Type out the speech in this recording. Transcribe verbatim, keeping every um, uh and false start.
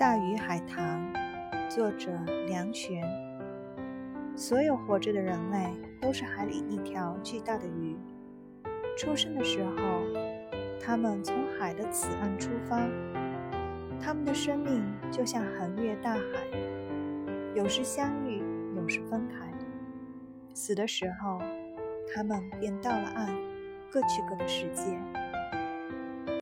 大鱼海棠，作者梁璇。所有活着的人类都是海里一条巨大的鱼。出生的时候，他们从海的此岸出发，他们的生命就像横越大海，有时相遇，有时分开。死的时候，他们便到了岸，各去各的世界。